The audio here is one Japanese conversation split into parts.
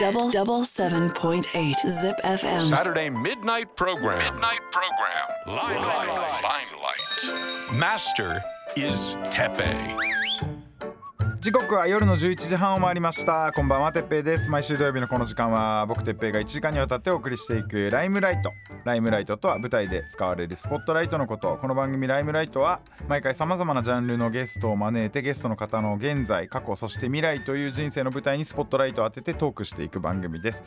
77.8 Zip FM Saturday midnight program Limelight Master is Tepe。時刻は夜の11時半を回りました。こんばんは、てっぺいです。毎週土曜日のこの時間は僕てっぺいが1時間にわたってお送りしていくライムライトとは舞台で使われるスポットライトのこと。この番組ライムライトは毎回様々なジャンルのゲストを招いて、ゲストの方の現在、過去、そして未来という人生の舞台にスポットライトを当ててトークしていく番組です。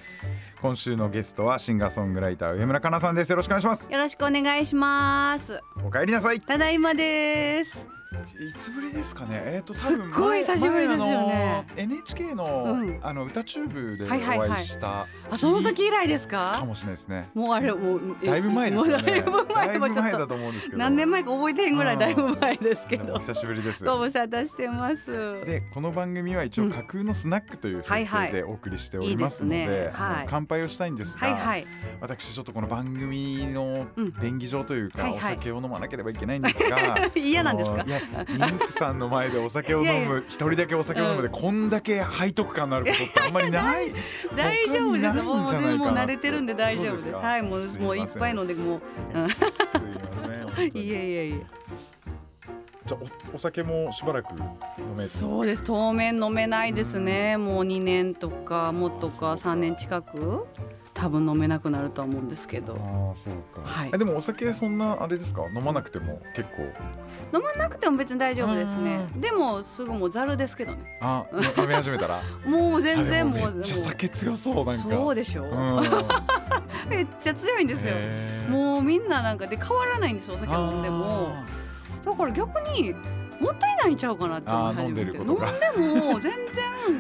今週のゲストはシンガーソングライター上村かなさんです。よろしくお願いします。よろしくお願いします。おかえりなさい。ただいまです。いつぶりですかね。すっごい久しぶりですよね。NHK の、歌チューブでお会いした、あ、その時以来ですか。かもしれないですね。もうあれもうだいぶ前ですよね。だいぶ前だと思うんですけど、何年前か覚えてへんぐらいだいぶ前ですけど、久しぶりです。ご無沙汰してます。で、この番組は一応架空のスナックという設定でお送りしておりますので、乾杯をしたいんですが、私ちょっとこの番組の便宜上というか、お酒を飲まなければいけないんですが嫌なんですか。妊婦さんの前でお酒を飲む、一人だけお酒を飲むで、こんだけ背徳感のあることってあんまりない。大丈夫です。もう慣れてるんで大丈夫です。はい、もういっぱい飲んで、もういえ。じゃあ お酒もしばらく飲める。そうです。当面飲めないですね。もう2年とかもっとか3年近く多分飲めなくなると思うんですけど。あ、そうか、でもお酒そんなあれですか、飲まなくても結構。飲まなくても別に大丈夫ですね。でもすぐもうザルですけどね。あ、飲み始めたらもう全然もうめっちゃ酒強そう。なんかそうでしょ、めっちゃ強いんですよ。もうみんななんかで変わらないんですよ、お酒飲んでも。だから逆にもったいないんちゃうかなって思い始めて。飲んでることが、飲んでも全然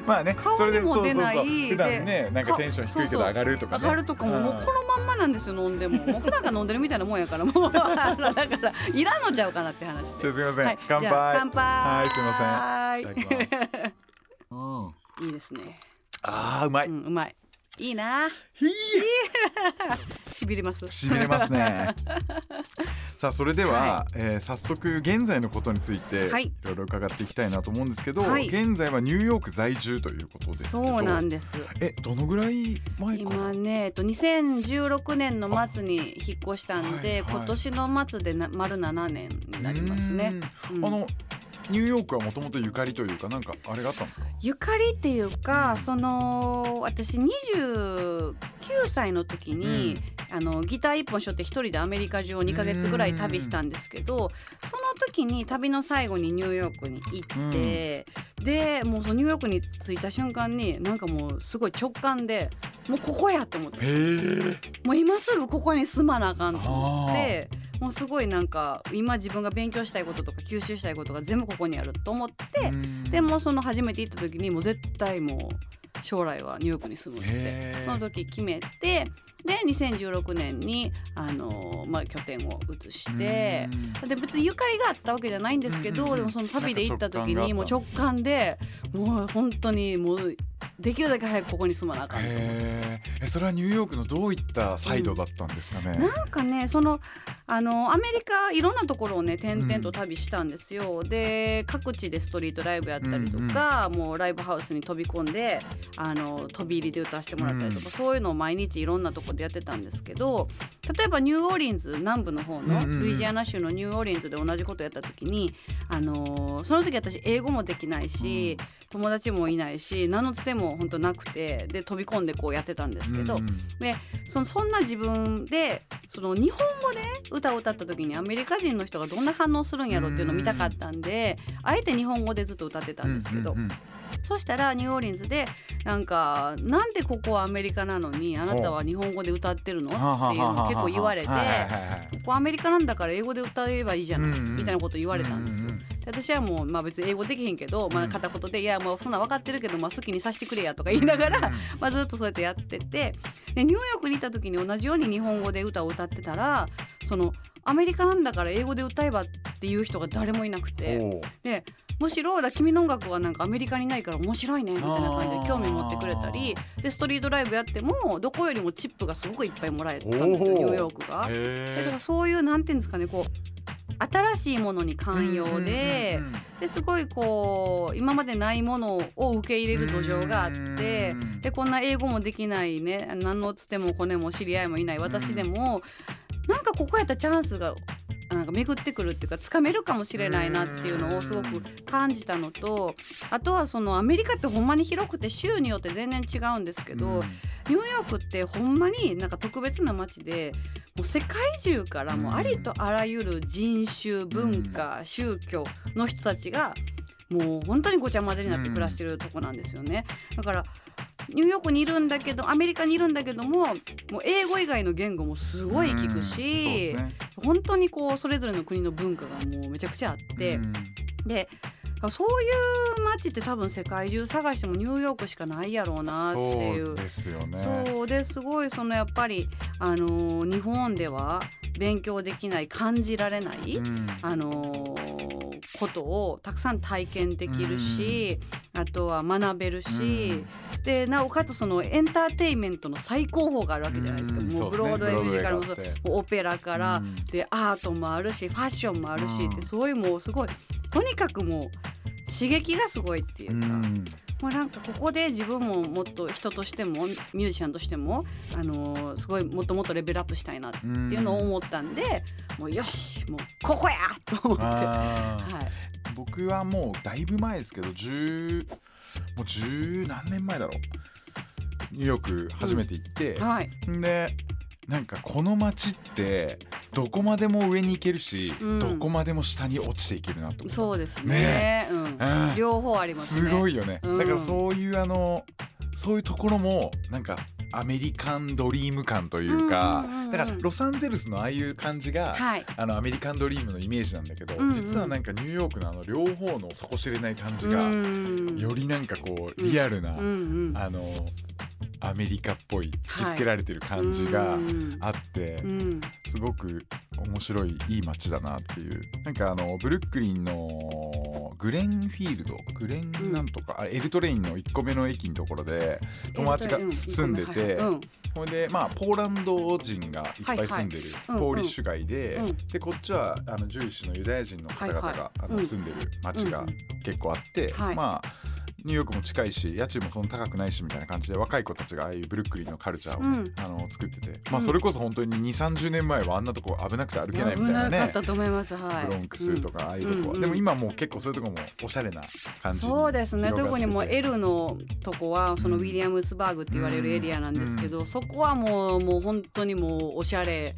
まあね、顔にも出ない。普段ね、なんかテンション低いけど上がるとかね、上がるとかも、もうこのまんまなんですよ。飲んでも、もう普段から飲んでるみたいなもんやからもうだからいらんのちゃうかなって話で。ちょっとすみません、乾杯。乾杯。はい、すみません。いただきます。いいですね。あー、うまい、うまい、いいな。しびれますね。さあ、それでは、早速現在のことについていろいろ伺っていきたいなと思うんですけど、現在はニューヨーク在住ということですけど。そうなんです。どのぐらい前か。今ね、2016年の末に引っ越したんで、今年の末で丸7年になりますね。ニューヨークはもともとゆかりというか、なんかあれがあったんですか。ゆかりっていうか、その私29歳の時に、ギター一本背負って一人でアメリカ中を2ヶ月ぐらい旅したんですけど、その時に旅の最後にニューヨークに行って、でもうそのニューヨークに着いた瞬間に、なんかもうすごい直感で、もうここやと思って、もう今すぐここに住まなあかんと思って、もうすごいなんか今自分が勉強したいこととか吸収したいことが全部ここにあると思って、でもその初めて行った時に、もう絶対もう将来はニューヨークに住むってその時決めて、で2016年に、拠点を移して、で別にゆかりがあったわけじゃないんですけど、でもその旅で行った時にもう直感で、もう本当にもうできるだけ早くここに住まなあかんと思って。それはニューヨークのどういったサイドだったんですかね。なんかね、そのアメリカいろんなところをね転々と旅したんですよ。で各地でストリートライブやったりとか、もうライブハウスに飛び込んで飛び入りで歌わせてもらったりとか、そういうのを毎日いろんなところでやってたんですけど、例えばニューオーリンズ、南部の方のルイジアナ州のニューオーリンズで同じことやった時に、その時私英語もできないし、友達もいないし、何のつても本当なくて、で飛び込んでこうやってたんですけど、でそんな自分でその日本語で歌を歌った時にアメリカ人の人がどんな反応するんやろっていうのを見たかったんで、あえて日本語でずっと歌ってたんですけど、そしたらニューオーリンズでなんでここはアメリカなのにあなたは日本語で歌ってるのっていうのを結構言われて、ここアメリカなんだから英語で歌えばいいじゃないみたいなことを言われたんですよ。私はもう、別に英語できへんけど、片言で、いやもうそんな分かってるけど、好きにさせてくれやとか言いながら、ずっとそうやってやってて、でニューヨークにいた時に同じように日本語で歌を歌ってたら、そのアメリカなんだから英語で歌えばっていう人が誰もいなくて、でむしろ君の音楽はなんかアメリカにないから面白いねみたいな感じで興味持ってくれたり、でストリートライブやってもどこよりもチップがすごくいっぱいもらえたんですよ、ニューヨークが。だからそういうなんていうんですかね、こう新しいものに寛容で、ですごいこう今までないものを受け入れる土壌があって、でこんな英語もできないね、何のつてもコネも知り合いもいない私でも、なんかここやったらチャンスがなんか巡ってくるっていうか、つかめるかもしれないなっていうのをすごく感じたのと、あとはそのアメリカってほんまに広くて州によって全然違うんですけど、ニューヨークってほんまになんか特別な街で、もう世界中からもうありとあらゆる人種、文化、宗教の人たちがもう本当にごちゃ混ぜになって暮らしてるとこなんですよね。だからニューヨークにいるんだけど、アメリカにいるんだけども、もう英語以外の言語もすごい聞くし、本当にこうそれぞれの国の文化がもうめちゃくちゃあって、でそういう街って多分世界中探してもニューヨークしかないやろうなっていう。そうですよね。そうで、すごいそのやっぱり日本では勉強できない、感じられない、ことをたくさん体験できるし、あとは学べるし、でなおかつそのエンターテインメントの最高峰があるわけじゃないですか。もうブロードウェイミュージカルもそう、オペラから、でアートもあるし、ファッションもあるし、でそういうもうすごい、とにかくもう刺激がすごいっていうか、もうなんかここで自分ももっと人としてもミュージシャンとしても、すごいもっともっとレベルアップしたいなっていうのを思ったんで、もうよしもうここやと思って、はい、僕はもうだいぶ前ですけど、10何年前だろう、ニューヨーク初めて行って、でなんかこの街ってどこまでも上に行けるし、どこまでも下に落ちていけるなと思って。そうですね、両方ありますね。すごいよね、だからそういうそういうところもなんかアメリカンドリーム感というか、だからロサンゼルスのああいう感じが、アメリカンドリームのイメージなんだけど、実はなんかニューヨークの両方の底知れない感じが、よりなんかこうリアルな、アメリカっぽい突きつけられてる感じがあって、すごく面白いいい街だなっていう。なんかブルックリンのグレンフィールド、グレンなんとか、エルトレインの1個目の駅のところで友達が住んでて、それでまあポーランド人がいっぱい住んでるポーリッシュ街で、でこっちはジュイシュのユダヤ人の方々が住んでる街が結構あって、まあニューヨークも近いし家賃もそんな高くないしみたいな感じで、若い子たちがああいうブルックリンのカルチャーを、作ってて、それこそ本当に 2,30 年前はあんなとこ危なくて歩けないみたいなね、危なかったと思います、ブロンクスとかああいうとこは、でも今もう結構そういうとこもおしゃれな感じに広がってて、そうですね、特にもう L のとこはそのウィリアムスバーグって言われるエリアなんですけど、そこはもう本当にもうおしゃれ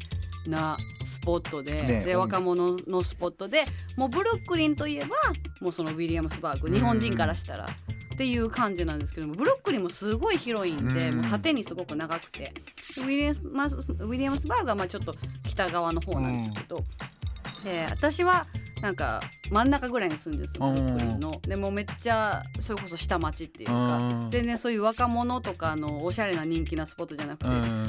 なスポット で若者のスポットで、もうブルックリンといえばもうそのウィリアムスバーグ、日本人からしたらっていう感じなんですけども、ブルックリンもすごい広いんで、もう縦にすごく長くて、ウィリアムスバーグはまあちょっと北側の方なんですけど、で私はなんか真ん中ぐらいに住んでるんですよ、ブルックリンの。でもめっちゃそれこそ下町っていうか、全然そういう若者とかのおしゃれな人気なスポットじゃなくて、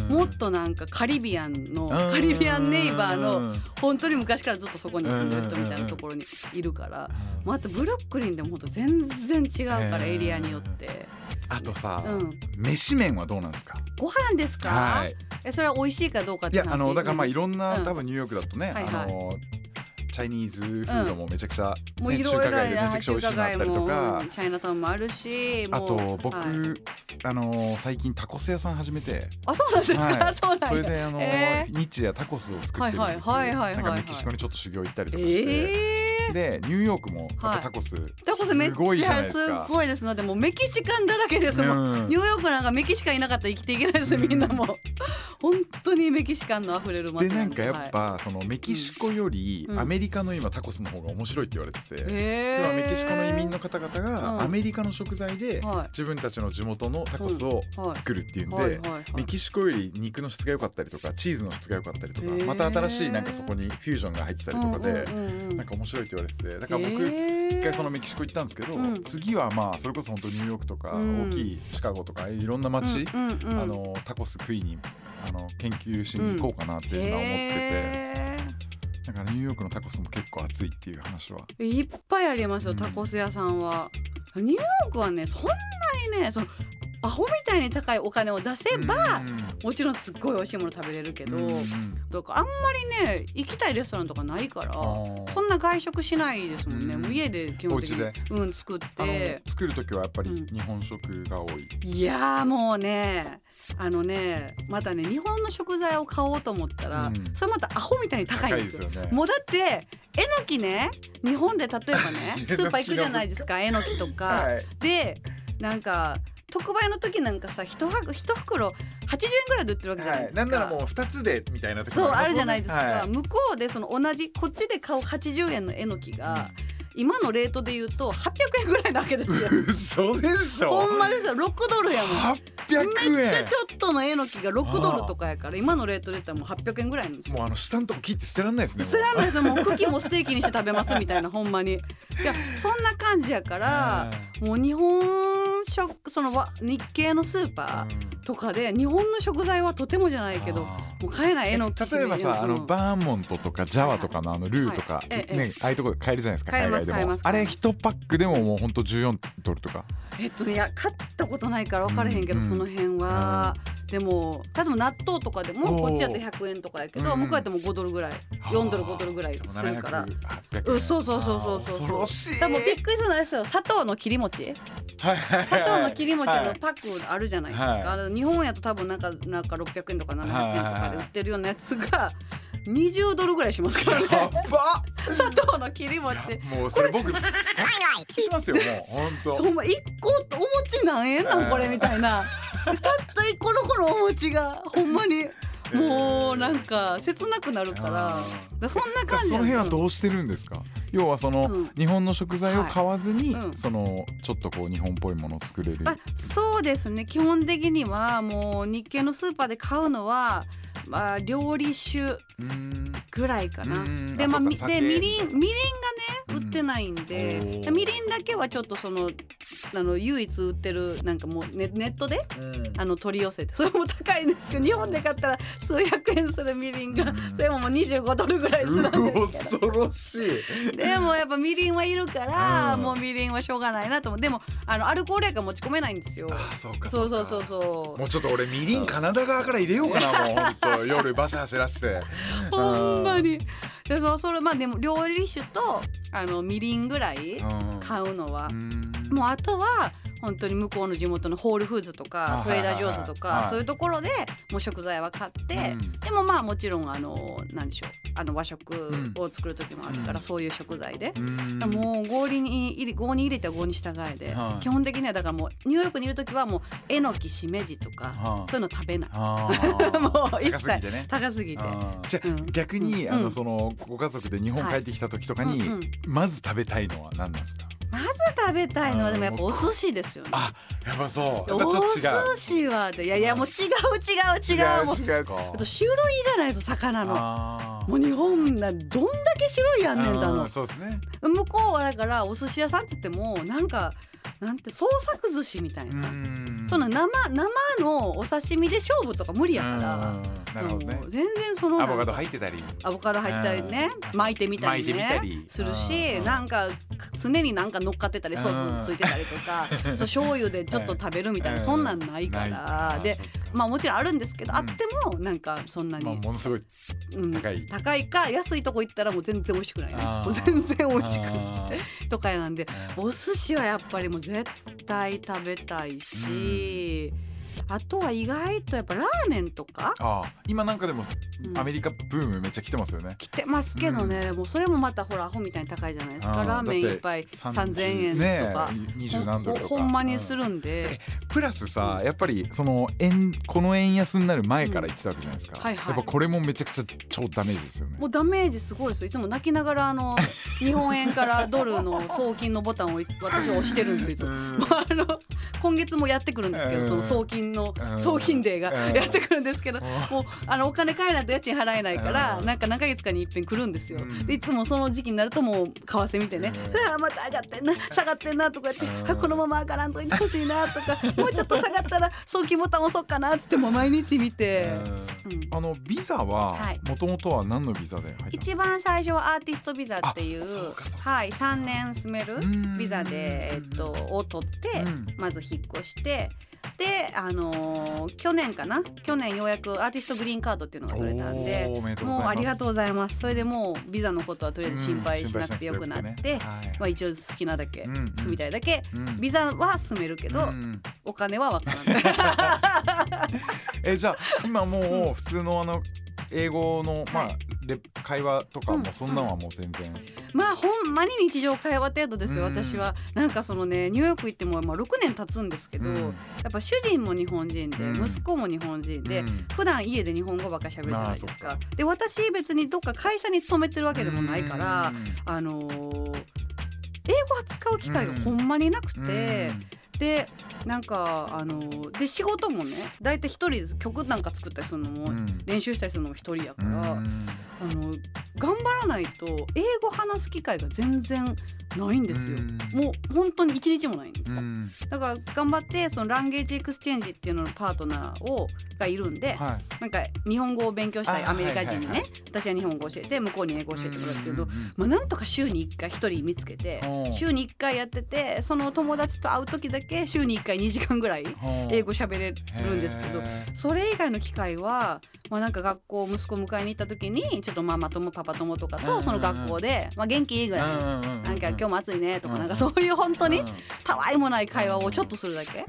もっとなんかカリビアンネイバーの本当に昔からずっとそこに住んでる人みたいなところにいるから、またブルックリンでもほんと全然違うから、エリアによって。あとさ、飯麺はどうなんですか？ご飯ですか？それは美味しいかどうかって話。いやだからまあいろんな、多分ニューヨークだとね、チャイニーズフードもめちゃくちゃ、中華街でめちゃくちゃ美味しいのあったりとか、チャイナタウンもあるし、あと僕、最近タコス屋さん始めて。あ、そうなんですか、そうなんだ。それで日夜タコスを作ってるんですよ、なんかメキシコにちょっと修行行ったりとかして、でニューヨークもタコスめっちゃすごいですので、もうメキシカンだらけですもん、ニューヨークなんかメキシカンいなかったら生きていけないです、みんなも本当にメキシカンのあふれる街で、なんかやっぱ、そのメキシコよりアメリカの今タコスの方が面白いって言われてて、ではメキシコの移民の方々がアメリカの食材で自分たちの地元のタコスを作るっていうんで、メキシコより肉の質が良かったりとか、チーズの質が良かったりとか、また新しいなんかそこにフュージョンが入ってたりとかで、なんか面白いって言われて、だから僕一回そのメキシコ行ったんですけど、次はまあそれこそ本当ニューヨークとか大きいシカゴとかいろんな街、タコス食いに研究しに行こうかなっていうのは思ってて、だからニューヨークのタコスも結構熱いっていう話はいっぱいありますよ、タコス屋さんは。ニューヨークはね、そんなにね、そのアホみたいに高いお金を出せば、もちろんすっごい美味しいもの食べれるけど、だからあんまりね行きたいレストランとかないから、そんな外食しないですもんね。もう家で基本的に作って、作るときはやっぱり日本食が多い。いやもうね、あのね、またね日本の食材を買おうと思ったら、それまたアホみたいに高いんですよ。もうだってえのきね、日本で例えばねスーパー行くじゃないですか、えのきとか、はい、でなんか特売の時なんかさ、1袋80円ぐらいで売ってるわけじゃないですか、はい、なんならもう2つでみたいな時も あるじゃないですか、はい、向こうでその同じこっちで買う80円のえのきが、今のレートで言うと800円ぐらいなわけですよ。嘘でしょ。ほんまですよ。6ドルやもん。800円。めっちゃちょっとのえのきが6ドルとかやから、今のレートで言ったらもう800円ぐらいなんですよ。もうあの下のとこ切って捨てらんないですね。捨てらんないですよ。もう茎もステーキにして食べますみたいな、ほんまに。いやそんな感じやから、もう日本その日系のスーパーとかで日本の食材はとてもじゃないけどもう買えない。えのき例えばさ、あのバーモントとかジャワとかのあのルーとか、ね、ああいうところで買えるじゃないですか。海外でもあれ1パックでももうほんと14ドルとか。いや買ったことないから分からへんけど、その辺はでも例えば納豆とかでもこっちやったら100円とかやけど、向こうやったらもう5ドルぐらい、4ドル5ドルぐらいするから。そう恐ろしい。でもびっくりするんですよ。砂糖の切り餅、砂糖の切り餅のパックあるじゃないですか、はい、日本やと多分なんか600円とか700円とかで売ってるようなやつが20ドルぐらいしますからね。やば砂糖の切り餅。もうそれ僕しますよ。もうほんとほんま1個お餅何円なんこれみたいな。たった1個のこのお餅がほんまにもうなんか切なくなるからそんな感じ。その辺はどうしてるんですか？要はその、日本の食材を買わずに、そのちょっとこう日本っぽいものを作れる。そうですね、基本的にはもう日系のスーパーで買うのは、まあ、料理酒ぐらいかな。で、まあ、でみりんがね売ってないんで、みりんだけはちょっとその唯一売ってるなんかもうネットで、取り寄せて、それも高いんですけど、日本で買ったら数百円するみりんが、それももう25ドルぐらいするんですけど。恐ろしい。でもやっぱみりんはいるから、もうみりんはしょうがないなと思う。でもアルコールやから持ち込めないんですよ。あ、そうかそうか。そうもうちょっと俺みりんカナダ側から入れようかなもう本当夜バシ走らしてほんまに。でもそれまあでも料理酒とみりんぐらい買うのは、もうあとは本当に向こうの地元のホールフーズとかトレーダージョーズとか、そういうところでもう食材は買って、でもまあもちろん何でしょう、和食を作る時もあるから、そういう食材で、もう郷に入れては郷に従えで、基本的にはだからもうニューヨークにいる時はもうえのきしめじとか、そういうの食べない。もう一切高すぎて、じゃあ逆にそのご家族で日本帰ってきた時とかにまず食べたいのは何なんですか？まず食べたいのはでもやっぱお寿司ですよね。あ、やっぱそう。お寿司はいやもう違うあと種類がないぞ魚の。もう日本どんだけ白いやんねんだの。そうですね。向こうはだからお寿司屋さんって言ってもなんて創作寿司みたいな、その生のお刺身で勝負とか無理やから。なるほどね。全然そのアボカド入ってたりね、巻いてみたりねするし、なんか常になんか乗っかってたりソースついてたりとか、そう醤油でちょっと食べるみたいな、そんなんないから。でまあもちろんあるんですけど、あってもなんかそんなにものすごい高いか、安いとこ行ったらもう全然美味しくないね。もう全然美味しくないとかやなんで、お寿司はやっぱりもう絶対食べたいし、あとは意外とやっぱラーメンとか。今なんかでもアメリカブームめっちゃ来てますよね。来てますけどね、もうそれもまたほらアホみたいに高いじゃないですか。ラーメン一杯3000円とか20何ドルとかほんまにするんで、プラスさ、やっぱりそのこの円安になる前から言ってたわけじゃないですか、やっぱこれもめちゃくちゃ超ダメージですよね。もうダメージすごいですよ。いつも泣きながら日本円からドルの送金のボタンを私は押してるんですよ。いつも今月もやってくるんですけど、その送金デーがやってくるんですけど、もうお金返らないと家賃払えないから、なんか何ヶ月かに一遍来るんですよ。でいつもその時期になるともう為替見てね、また上がってんな下がってんなとかやって、このまま上がらんといてほしいなとか、もうちょっと下がったら送金ボタン押そうかなってもう毎日見て、ビザはもともとは何のビザで入ったの？一番最初はアーティストビザっていう、はい、3年住めるビザでを取って、まず引っ越して、で、去年ようやくアーティストグリーンカードっていうのが取れたんで、もうありがとうございます。それでもうビザのことはとりあえず心配しなくてよくなって、まあ、一応好きなだけ、住みたいだけ、ビザは住めるけど、お金はわからないじゃあ今もう普通の英語の、まあ会話とかもそんなんはもう全然、まあほんまに日常会話程度ですよ。私はなんかそのね、ニューヨーク行ってもまあ6年経つんですけど、やっぱ主人も日本人で、息子も日本人で、普段家で日本語ばっか喋るじゃないですか。で、私別にどっか会社に勤めてるわけでもないから、英語を使う機会がほんまになくて、でなんかで仕事もね、だいたい一人曲なんか作ったりするのも、練習したりするのも一人やから、頑張らないと英語話す機会が全然ないんですよ。もう本当に1日もないんですよ。だから頑張ってそのランゲージエクスチェンジっていうののパートナーがいるんで、なんか日本語を勉強したいアメリカ人にね、私は日本語教えて向こうに英語教えてもらうっていうのを、まあ、なんとか週に1回1人見つけて、週に1回やってて、その友達と会う時だけ週に1回2時間ぐらい英語喋れるんですけど、それ以外の機会は、まあ、なんか学校息子迎えに行った時にちょっとママ友パパ友とかとその学校で、まあ、元気いいぐらい、なんか今日も暑いねとか、なんかそういう本当にたわいもない会話をちょっとするだけ。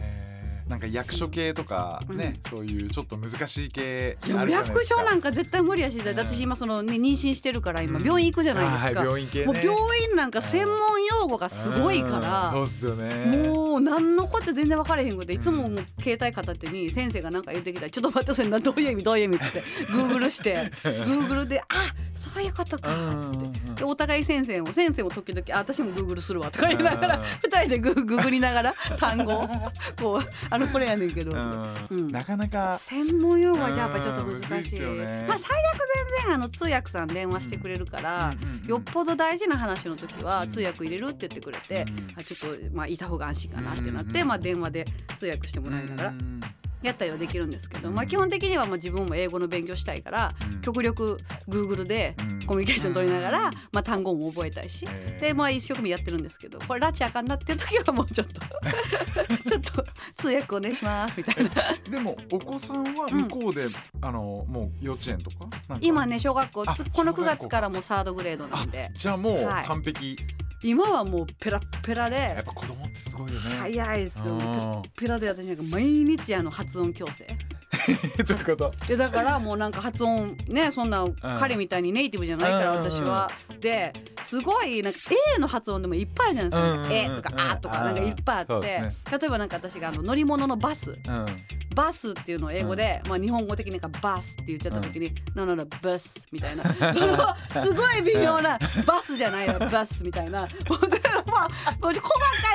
なんか役所系とかね、そういうちょっと難しい系あるじゃないですか。役所なんか絶対無理やし、私今その、ね、妊娠してるから今病院行くじゃないですか、病院系ね、もう病院なんか専門用語がすごいから、そうっすよね、もう何のこって全然分かれへんくて、いつももう携帯片手に先生がなんか言ってきたら、ちょっと待って、それどういう意味どういう意味ってGoogleして Google で、あ、そういうことかっつって、でお互い先生も時々、あ、私も Google するわとか言いながら2人でGoogleりながら単語こうこれやねんけど、なかなか専門用語はやっぱちょっと難しい、ね、まあ、最悪全然通訳さん電話してくれるから、よっぽど大事な話の時は通訳入れるって言ってくれて、ちょっとまあいた方が安心かなってなって、まあ、電話で通訳してもらいながら、やったりはできるんですけど、まあ、基本的にはまあ自分も英語の勉強したいから、極力 Google でコミュニケーション取りながら、まあ、単語も覚えたいし、で、まあ、一生懸命やってるんですけど、これラチあかんなっていう時はもうちょっとちょっと通訳お願いしますみたいなでもお子さんは向こうで、もう幼稚園と か今ね、小学校この9月からもうサードグレードなんで、じゃあもう完璧、今はもうペラペラで、やっぱ子供ってすごいよね、早いですよ、ペラで、私なんか毎日発音矯正どういうこと？で、だからもうなんか発音ね、そんな彼みたいにネイティブじゃないから私は、ですごいなんか A の発音でもいっぱいあるじゃないですか、 A とか A とかなんかいっぱいあって、ね、例えばなんか私が乗り物のバス、バスっていうのを英語で、まあ、日本語的になんかバスって言っちゃった時に、なんだバスみたいなすごい微妙なバスじゃないよバスみたいな細か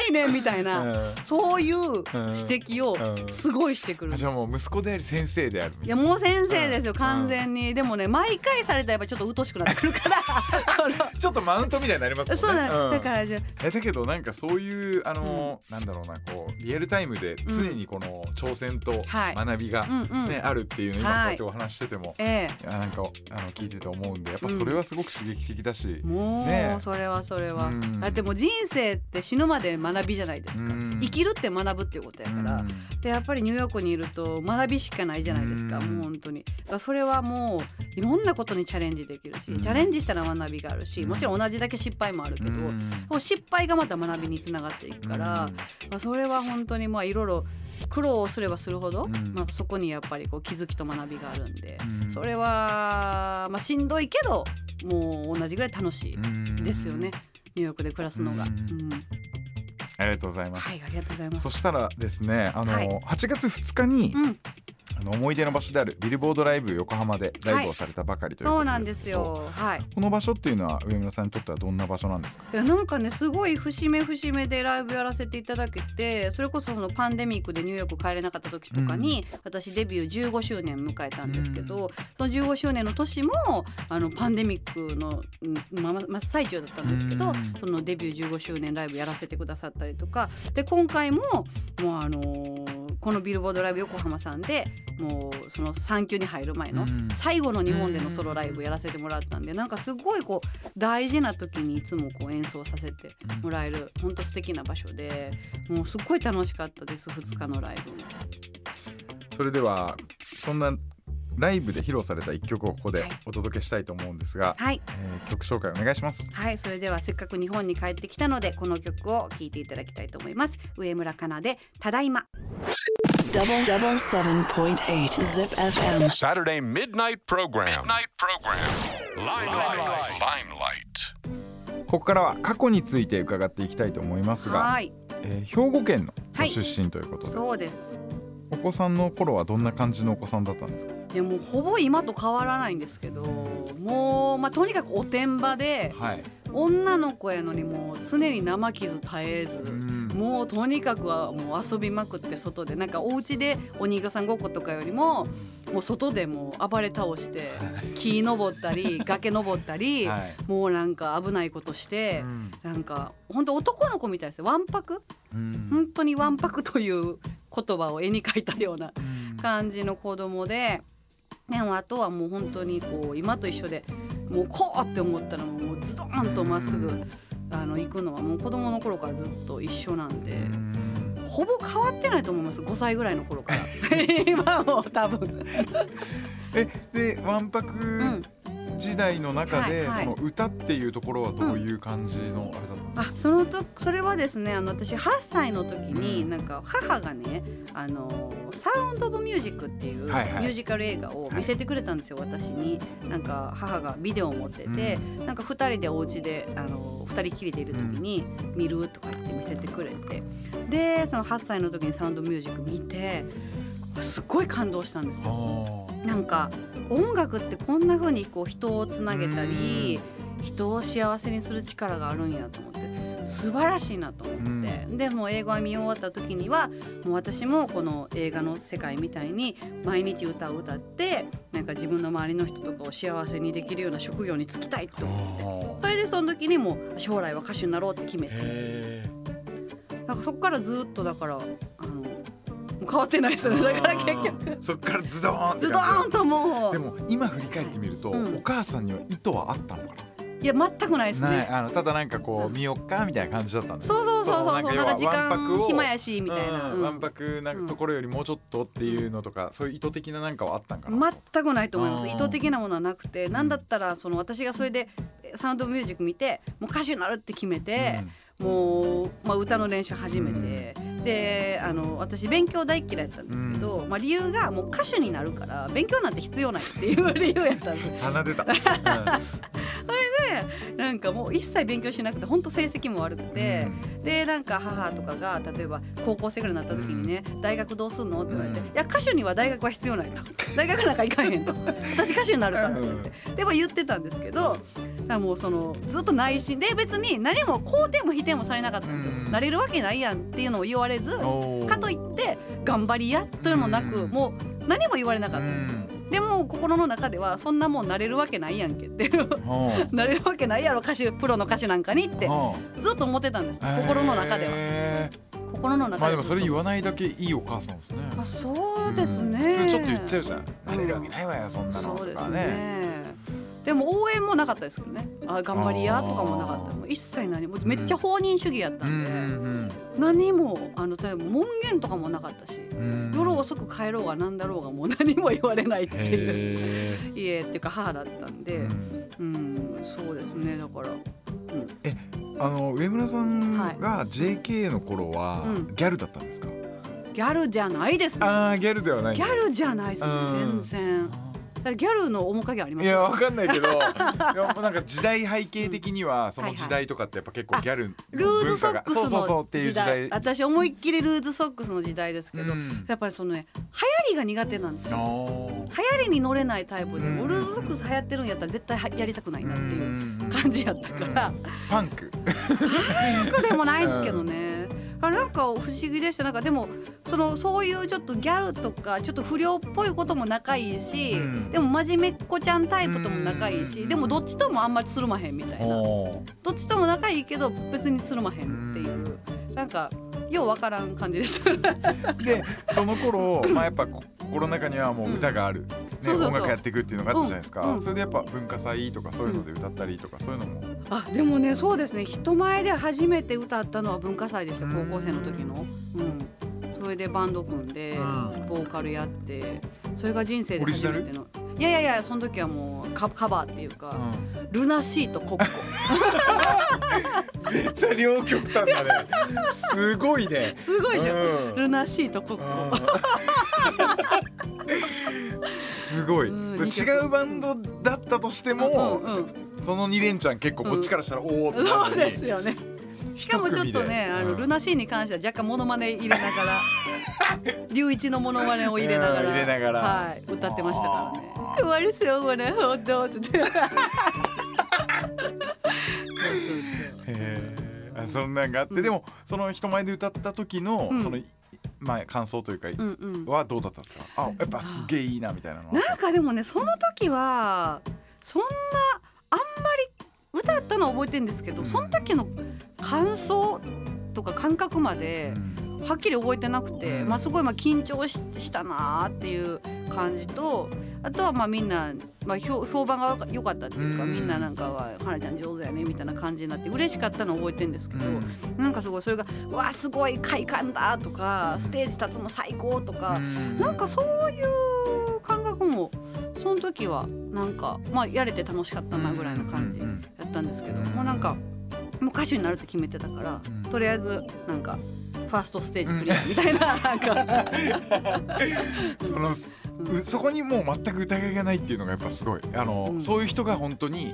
いねみたいな、そういう指摘をすごいしてくるんです。じゃあもう息子であり先生であるみたいな。いやもう先生ですよ完全に。でもね、毎回されたらやっぱちょっとうとしくなってくるからちょっとマウントみたいになりますもんね。そうなん、だからじゃあだけどなんかそういうなんだろうな、こうリアルタイムで常にこの挑戦と学びが、あるっていうの今こうやってお話してても、なんか聞いてて思うんで、やっぱそれはすごく刺激的だし、もうそれはそれは、だってもう人生って死ぬまで学びじゃないですか、生きるって学ぶっていうことやから、でやっぱりニューヨークにいると学びしかないじゃないですか、もう本当に。だからそれはもういろんなことにチャレンジできるし、チャレンジしたら学びがあるし、もちろん同じだけ失敗もあるけど、失敗がまた学びにつながっていくから、それは本当にまあいろいろ苦労をすればするほど、まあ、そこにやっぱりこう気づきと学びがあるんで、それは、まあ、しんどいけどもう同じぐらい楽しいですよね、ニューヨークで暮らすのが。ありがとうございます。はい、ありがとうございます。そしたらですね、8月2日に、思い出の場所であるビルボードライブ横浜でライブをされたばかりということです。そうなんですよ、この場所っていうのは上村さんにとってはどんな場所なんですか？いやなんかね、すごい節目節目でライブやらせていただけて、それこそそのパンデミックでニューヨーク帰れなかった時とかに、私デビュー15周年迎えたんですけど、その15周年の年もパンデミックの真っ最中だったんですけど、そのデビュー15周年ライブやらせてくださったりとかで、今回ももうこのビルボードライブ横浜さんでもうその産休に入る前の最後の日本でのソロライブやらせてもらったんで、なんかすごいこう大事な時にいつもこう演奏させてもらえる、ほんと素敵な場所で、もうすっごい楽しかったです、2日のライブも。それではそんなライブで披露された1曲をここでお届けしたいと思うんですが、はい、曲紹介お願いします。はい、それではせっかく日本に帰ってきたのでこの曲を聴いていただきたいと思います。上村かなでただいま。 77.8 ZIP FM Saturday Midnight Program Limelight。 ここからは過去について伺っていきたいと思いますが、はい、兵庫県のご出身ということで、はい、そうです。お子さんの頃はどんな感じのお子さんだったんですか？いやもうほぼ今と変わらないんですけど、もう、とにかくおてんばで、はい、女の子やのにもう常に生傷絶えず、もうとにかくはもう遊びまくって、外でなんかお家でお人形さんごっことかよりももう外でもう暴れ倒して木登ったり崖登ったり、はい、もうなんか危ないことして、なんか本当男の子みたいですよ。わんぱく、本当にわんぱくという言葉を絵に描いたような感じの子供で、でもあとはもう本当にこう今と一緒で、もうこうって思ったらもうズドンとまっすぐ行くのはもう子供の頃からずっと一緒なんで、ほぼ変わってないと思います。5歳ぐらいの頃から今も多分でわんぱく時代の中で、はいはい、その歌っていうところはどういう感じのあれだったんですか？それはですね、私8歳の時になんか母がね、サウンドオブミュージックっていうミュージカル映画を見せてくれたんですよ、はい、私に。なんか母がビデオを持ってて、なんか2人でお家で2人きりでいる時に見るとか言って見せてくれて、でその8歳の時にサウンドミュージック見てすっごい感動したんですよ。なんか音楽ってこんな風にこう人をつなげたり人を幸せにする力があるんやと思って、素晴らしいなと思って、でもう映画を見終わった時にはもう私もこの映画の世界みたいに毎日歌を歌って、なんか自分の周りの人とかを幸せにできるような職業に就きたいと思って、それでその時にもう将来は歌手になろうって決めて、なんかそこからずっとだから変わってないですね。だから結局そっからズドーンってズドーンともう。でも今振り返ってみると、お母さんには意図はあったのかな？いや全くないですね。ないただなんかこう見よっかみたいな感じだったんです。そうなんか時間暇やしみたいな、わんぱくなところよりもうちょっとっていうのとか、そういう意図的ななんかはあったんかな？全くないと思います。意図的なものはなくて、なんだったらその私がそれでサウンドミュージック見てもう歌手になるって決めて、もう、歌の練習始めて、で私勉強大嫌いだったんですけど、理由がもう歌手になるから勉強なんて必要ないっていう理由やったんです。鼻出たそれでなんかもう一切勉強しなくて、本当成績も悪くて、でなんか母とかが例えば高校生ぐらいになった時にね、大学どうすんのって言われて、いや歌手には大学は必要ないと大学なんか行かへんと私歌手になるからって言って、でも言ってたんですけど、もうそのずっと内心で別に何も肯定も否定もされなかったんですよ。なれるわけないやんっていうのを言われず、かといって頑張りやというのもなく、もう何も言われなかったんですよ。でも心の中ではそんなもんなれるわけないやんけってなれるわけないやろ歌手、プロの歌手なんかにってずっと思ってたんです。心の中では、心の中で、でもそれ言わないだけいいお母さんですね。そうですね。普通ちょっと言っちゃうじゃん、なれるわけないわよそんなのとかね。でも応援もなかったですけどね。頑張りやとかもなかった。もう一切何も、めっちゃ放任主義やったんで、何も門限とかもなかったし、夜遅く帰ろうが何だろうがもう何も言われないっていう家っていうか母だったんで、そうですね。だから、上村さんが JK の頃はギャルだったんですか？ギャルじゃないですね。ギャルではない。ギャルじゃないですね。全然。ギャルの面影ありますか？いやわかんないけどなんか時代背景的にはその時代とかってやっぱ結構ギャルの文化が、そうっていう時代。私思いっきりルーズソックスの時代ですけど、やっぱりそのね、流行りが苦手なんですよ。流行りに乗れないタイプで、ルーズソックス流行ってるんやったら絶対やりたくないなっていう感じやったから。パンクでもないですけどね。なんか不思議でした。なんかでもそういうちょっとギャルとかちょっと不良っぽいことも仲いいし、でも真面目っ子ちゃんタイプとも仲いいし、でもどっちともあんまりつるまへんみたいな、どっちとも仲いいけど別につるまへんっていう、なんかようわからん感じでしたでその頃、やっぱ心の中にはもう歌がある、音楽やっていくっていうのがあったじゃないですか。それでやっぱ文化祭とかそういうので歌ったりとか、そういうのもでもね、そうですね、人前で初めて歌ったのは文化祭でした、高校生の時の。そそれでバンド組んで、ボーカルやって、それが人生で初めての。いやいやいや、その時はもうカバーっていうか、ルナシーとコッコめっちゃ両極端だねすごいね、すごいじゃん、ルナシーとコッコすごい、違うバンドだったとしても、その2連ちゃん結構こっちからしたら、おおってなるのに、そうですよね。しかもちょっとね、ルナシーに関しては若干モノマネ入れながら龍一のモノマネを入れなが ら、はい、歌ってましたからね。変わりそうもないほどってそんなんがあって、でもその人前で歌った時の、そのまあ、感想というか、はどうだったんですか？あ、やっぱすげえいいなみたいなの。なんかでもね、その時はそんなあんまり歌ったのは覚えてるんですけど、その時の感想とか感覚まではっきり覚えてなくて、まあ、すごいまあ緊張したなっていう感じと、あとはまあみんな、まあ、評判が良かったっていうか、みんななんかははなちゃん上手やねみたいな感じになって嬉しかったのを覚えてるんですけど、なんかすごいそれがうわすごい快感だとか、ステージ立つの最高とか、なんかそういう感覚もその時はなんか、まあ、やれて楽しかったなぐらいの感じだったんですけど、もうなんかもう歌手になるって決めてたから、とりあえずなんかファーストステージクリアみたいな、そこにもう全く疑いがないっていうのがやっぱすごい、そういう人が本当に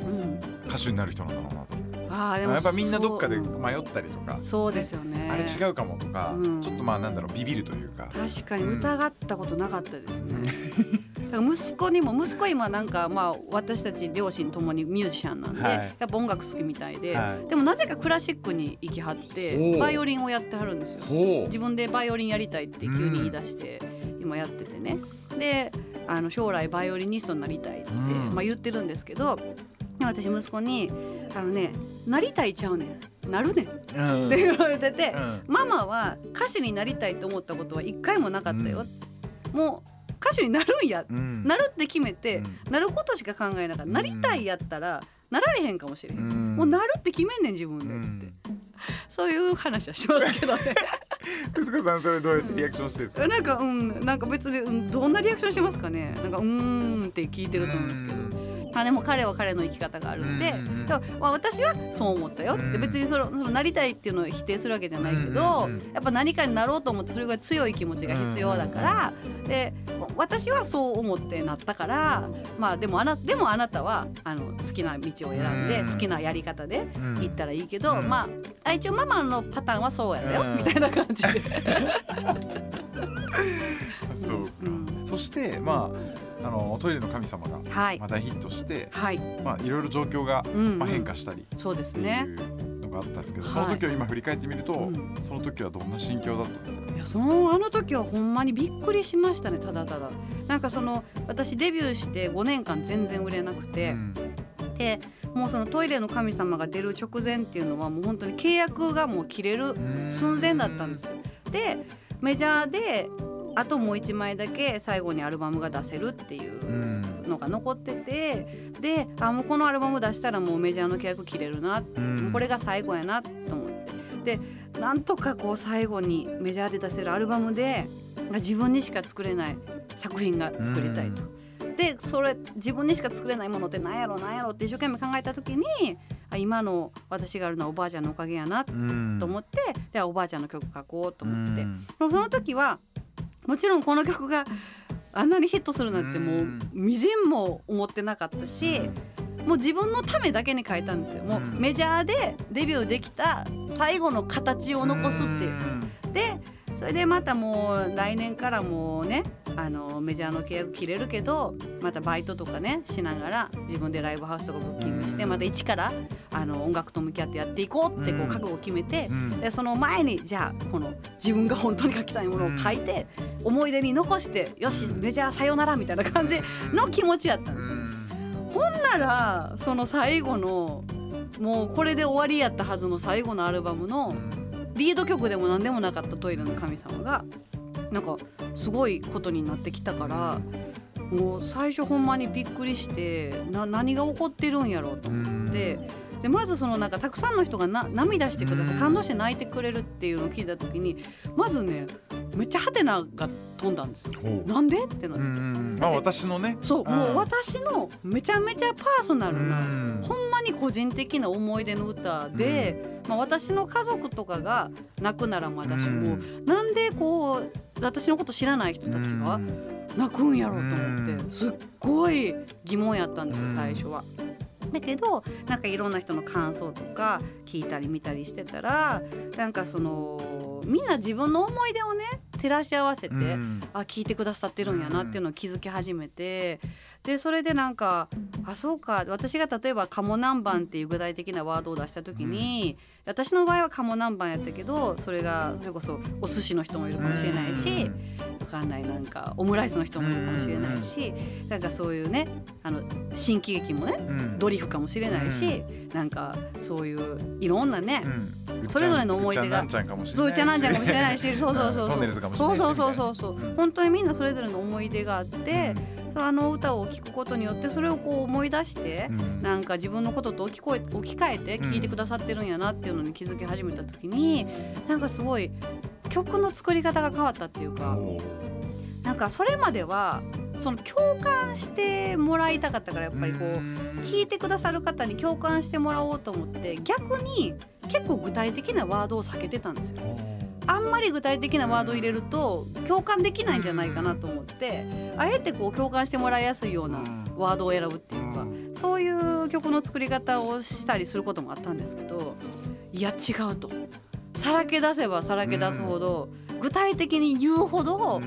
歌手になる人なんだろうなと。あ、でもやっぱみんなどっかで迷ったりとか、そうですよね、あれ違うかもとか、ちょっとまあなんだろう、ビビるというか、確かに疑ったことなかったですねだから息子にも、息子は今なんか、まあ私たち両親ともにミュージシャンなんで、やっぱ音楽好きみたいで、でもなぜかクラシックに行きはって、バイオリンをやってはるんですよ。自分でバイオリンやりたいって急に言い出して、今やっててね。で、将来バイオリニストになりたいって、まあ、言ってるんですけど、私息子にね、なりたいちゃうねん、なるねんって言われてて、ママは歌手になりたいと思ったことは一回もなかったよ、もう歌手になるんや、なるって決めて、なることしか考えなかった、なりたいやったらなられへんかもしれへん、もうなるって決めんねん自分で、ってそういう話はしますけどね息子さんそれどうやってリアクションしてるんですか？なんか、なんか別に、どんなリアクションしてますかね。なんかって聞いてると思うんですけど、まあ、でも彼は彼の生き方があるんで、まあ、私はそう思ったよって、別にそのなりたいっていうのを否定するわけじゃないけど、やっぱ何かになろうと思って、それぐらい強い気持ちが必要だから、で私はそう思ってなったから、まあ、でもあなたは好きな道を選んで、好きなやり方で行ったらいいけど、まあ、一応ママのパターンはそうやだよ、みたいな感じでそうか、そしてまあトイレの神様がまたヒットして、まあ、いろいろ状況がまあ変化したりっていうのがあったんですけど、その時を今振り返ってみると、その時はどんな心境だったんですか？いや、あの時はほんまにびっくりしましたね。ただただなんか私デビューして5年間全然売れなくて、でもうそのトイレの神様が出る直前っていうのはもう本当に契約がもう切れる寸前だったんですよ。でメジャーであともう1枚だけ最後にアルバムが出せるっていうのが残ってて、でもうこのアルバム出したらもうメジャーの契約切れるな、これが最後やなと思って、でなんとかこう最後にメジャーで出せるアルバムで自分にしか作れない作品が作りたいと、でそれ自分にしか作れないものってなんやろって一生懸命考えた時に、今の私があるのはおばあちゃんのおかげやなと思って、でおばあちゃんの曲書こうと思って、その時はもちろんこの曲があんなにヒットするなんてもうみじんも思ってなかったし、もう自分のためだけに書いたんですよ。もうメジャーでデビューできた最後の形を残すっていう。でそれでまたもう来年からもうね、メジャーの契約切れるけど、またバイトとかねしながら自分でライブハウスとかブッキングして、また一から音楽と向き合ってやっていこうってこう覚悟を決めて、でその前にじゃあこの自分が本当に書きたいものを書いて思い出に残して、よしメジャーさよならみたいな感じの気持ちやったんですよ。ほんならその最後のもうこれで終わりやったはずの最後のアルバムのリード曲でも何でもなかったトイレの神様がなんかすごいことになってきたから、もう最初ほんまにびっくりして、何が起こってるんやろうと思って、でまずそのなんかたくさんの人が涙してくれて、感動して泣いてくれるっていうのを聞いた時に、まずねめっちゃハテナが飛んだんですよ。なんでってなって、まあ、私のね、そう、もう私のめちゃめちゃパーソナルな、ほんまに個人的な思い出の歌で、まあ、私の家族とかが泣くならまだしも、なんでこう私のこと知らない人たちが泣くんやろうと思って、すっごい疑問やったんですよ最初は。だけどなんかいろんな人の感想とか聞いたり見たりしてたら、なんかそのみんな自分の思い出をね照らし合わせて、あ、聞いてくださってるんやなっていうのを気づき始めて、でそれでなんか、あ、そうか、私が例えばカモ南蛮っていう具体的なワードを出した時に、私の場合はカモ南蛮やったけど、それがそれこそお寿司の人もいるかもしれないし、わかんない、なんかオムライスの人もいるかもしれないし、なんかそういうね、あの新喜劇もね、ドリフかもしれないし、なんかそういういろんなね、それぞれの思い出が、うちゃなんちゃんかもしれないし、そうそうそう、トンネルズかもしれないし、そうそうそうそう、本当にみんなそれぞれの思い出があって、あの歌を聴くことによってそれをこう思い出して、なんか自分のことと置き換えて聴いてくださってるんやなっていうのに気づき始めた時に、なんかすごい曲の作り方が変わったっていうか、なんかそれまではその共感してもらいたかったから、やっぱりこう聴いてくださる方に共感してもらおうと思って、逆に結構具体的なワードを避けてたんですよ。あんまり具体的なワードを入れると共感できないんじゃないかなと思って、あえてこう共感してもらいやすいようなワードを選ぶっていうか、そういう曲の作り方をしたりすることもあったんですけど、いや違うと、さらけ出せばさらけ出すほど、具体的に言うほど、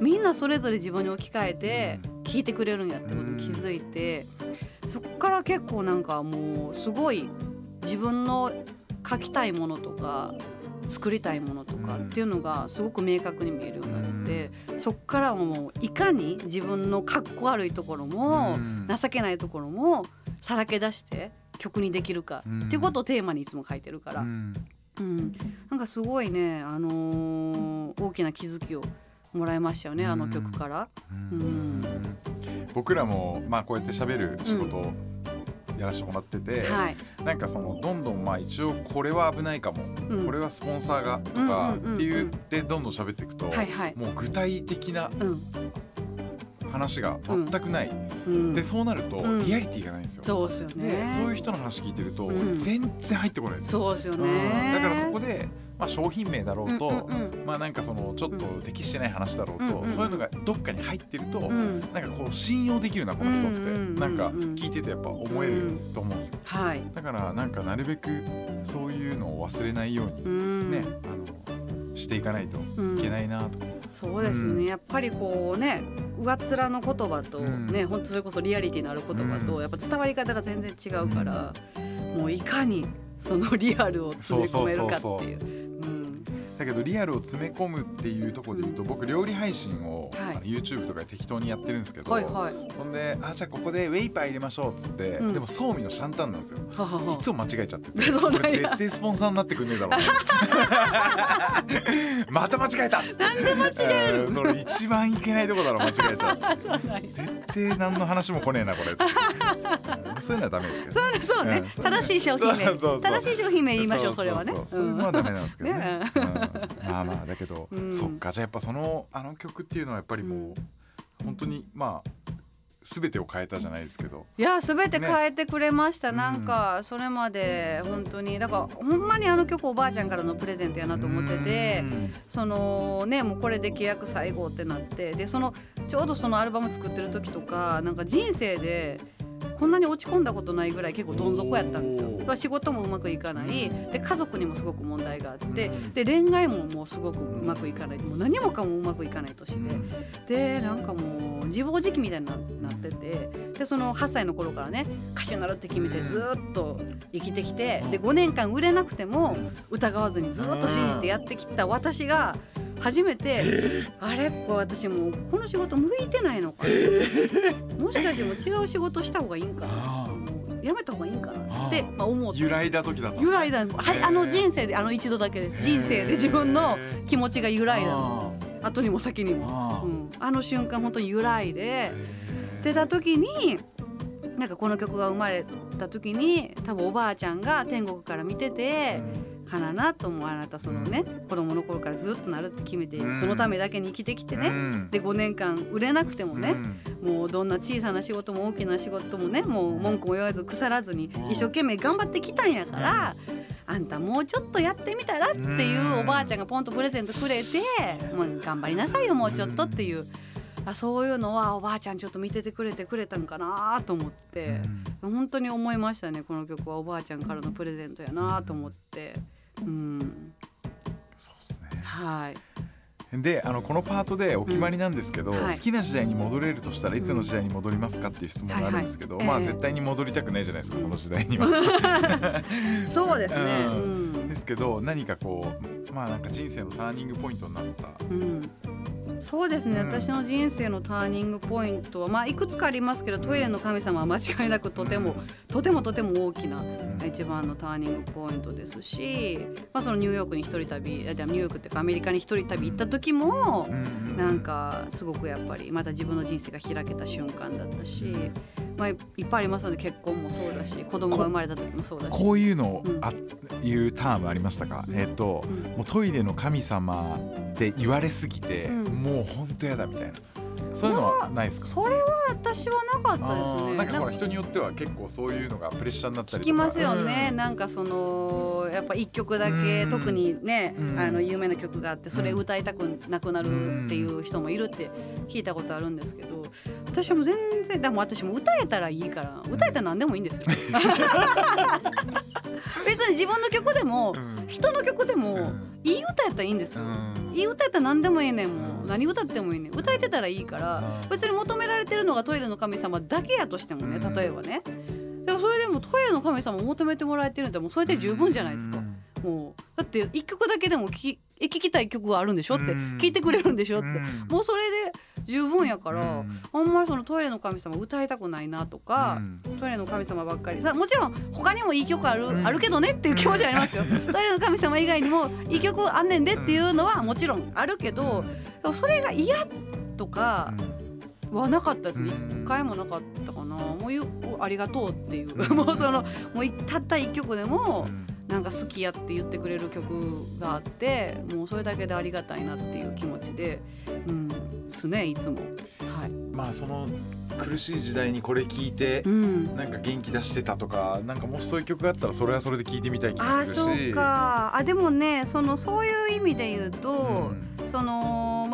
みんなそれぞれ自分に置き換えて聞いてくれるんやってことに気づいて、そこから結構なんかもうすごい自分の書きたいものとか作りたいものとかっていうのがすごく明確に見えるようになって、そっからもういかに自分のかっこ悪いところも、情けないところもさらけ出して曲にできるかっていうことをテーマにいつも書いてるから、なんかすごいね、大きな気づきをもらいましたよね、あの曲から。僕らも、まあ、こうやって喋る仕事をやらせてもらってて、なんかそのどんどん、まあ一応これは危ないかも、これはスポンサーがとかって言ってどんどん喋っていくと、もう具体的な話が全くない、でそうなるとリアリティがないんですよ。そうですよね。でそういう人の話聞いてると全然入ってこないです。そうですよね。だからそこで、まあ、商品名だろうと、まあなんかそのちょっと適してない話だろうと、そういうのがどっかに入ってると、なんかこう信用できるなこの人って、なんか聞いててやっぱ思えると思うんですよ。だからなんかなるべくそういうのを忘れないようにね、していかないといけないなとか。そうですね、やっぱりこうね、上っ面の言葉とね、本当それこそリアリティのある言葉とやっぱ伝わり方が全然違うから、もういかにそのリアルを詰め込めるかっていう。だけどリアルを詰め込むっていうところで言うと、僕料理配信を、YouTube とかで適当にやってるんですけど、そんで、あ、じゃあここでウェイパー入れましょうっつって、でもそうみのシャンタンなんですよ。いつも間違えちゃってて、これ絶対スポンサーになってくんねえだろうまた間違えたっつって、なんで間違えるそれ一番いけないとこだろ、間違えちゃって絶対何の話も来ねえなこれそういうのはダメですけど、そうね、正しい商品名、正しい商品名言いましょう。それはね、そういうのはダメなんですけどね。まあだけど、そっか、じゃあやっぱそのあの曲っていうのはやっぱりもう本当にまあ全てを変えたじゃないですけど、いや全て変えてくれました、ね、なんかそれまで本当にだからほんまにあの曲おばあちゃんからのプレゼントやなと思ってて、そのね、もうこれで契約最後ってなって、でそのちょうどそのアルバム作ってる時とか、なんか人生でこんなに落ち込んだことないぐらい結構どん底やったんですよ。仕事もうまくいかない、で家族にもすごく問題があって、で恋愛ももうすごくうまくいかない、もう何もかもうまくいかない年で、でなんかもう自暴自棄みたいになってて、でその8歳の頃からね、歌手になるって決めてずっと生きてきて、で5年間売れなくても疑わずにずっと信じてやってきた私が初めて、あれ、こう私もうこの仕事向いてないのか、もしかしても違う仕事した方がいいんかな、やめた方がいいんかなって、まあ、思って揺らいだ時だった。揺らいだ、あの人生で、あの一度だけです。人生で自分の気持ちが揺らいだの、後にも先にも、あの瞬間本当に揺らいで出た時に、なんかこの曲が生まれた時に多分おばあちゃんが天国から見てて、からなと思う。あなたそのね、子供の頃からずっとなるって決めている、そのためだけに生きてきてね、で5年間売れなくてもね、もうどんな小さな仕事も大きな仕事もね、もう文句も言わず腐らずに一生懸命頑張ってきたんやから、あんたもうちょっとやってみたらっていうおばあちゃんがポンとプレゼントくれて、もう頑張りなさいよもうちょっとっていう、あ、そういうのはおばあちゃんちょっと見ててくれたんかなと思って、本当に思いましたね。この曲はおばあちゃんからのプレゼントやなと思って、そうですね。はい。で、このパートでお決まりなんですけど、好きな時代に戻れるとしたらいつの時代に戻りますかっていう質問があるんですけど、絶対に戻りたくないじゃないですか、その時代にはそうですね、ですけど何かこう、なんか人生のターニングポイントになった、そうですね、私の人生のターニングポイントは、いくつかありますけど、トイレの神様は間違いなくとても大きな一番のターニングポイントですし、そのニューヨークに一人旅、ニューヨークっていうかアメリカに一人旅行った時も、なんかすごくやっぱりまた自分の人生が開けた瞬間だったし、いっぱいありますので、結婚もそうだし、子供が生まれた時もそうだし。こういうのいうタームありましたか？もうトイレの神様って言われすぎて、もう本当やだみたいな、そういうのはないですか？それは私はなかったですね。なんかほら、人によっては結構そういうのがプレッシャーになったりとか聞きますよね、なんかそのやっぱ一曲だけ、特にね、有名な曲があって、それ歌いたくなくなるっていう人もいるって聞いたことあるんですけど、私はもう全然、でも私も歌えたらいいから、歌えたら何でもいいんですよ別に自分の曲でも、人の曲でも、いい歌やったらいいんですよ、いい歌やったら何でもいいねん、もう何歌ってもいいねん、歌えてたらいいから。別に求められてるのがトイレの神様だけやとしてもね、例えばね、でもそれでもトイレの神様を求めてもらえてるんだ、もうそれで十分じゃないですか。もうだって1曲だけでも聴きたい曲があるんでしょって、聴いてくれるんでしょって、もうそれで十分やから、あんまりそのトイレの神様歌いたくないなとか、トイレの神様ばっかりさ、もちろん他にもいい曲あるけどねっていう気持ちはありますよトイレの神様以外にもいい曲あんねんでっていうのはもちろんあるけど、それが嫌とかはなかったですね。1回もなかったかな。もうありがとうっていうもうそのもうたった1曲でもなんか好きやって言ってくれる曲があって、もうそれだけでありがたいなっていう気持ちで、すね、いつも、はい、その苦しい時代にこれ聞いて、なんか元気出してたとか、なんかもしそういう曲があったらそれはそれで聞いてみたい気がするし。そうか。でもね、そういう意味で言うと、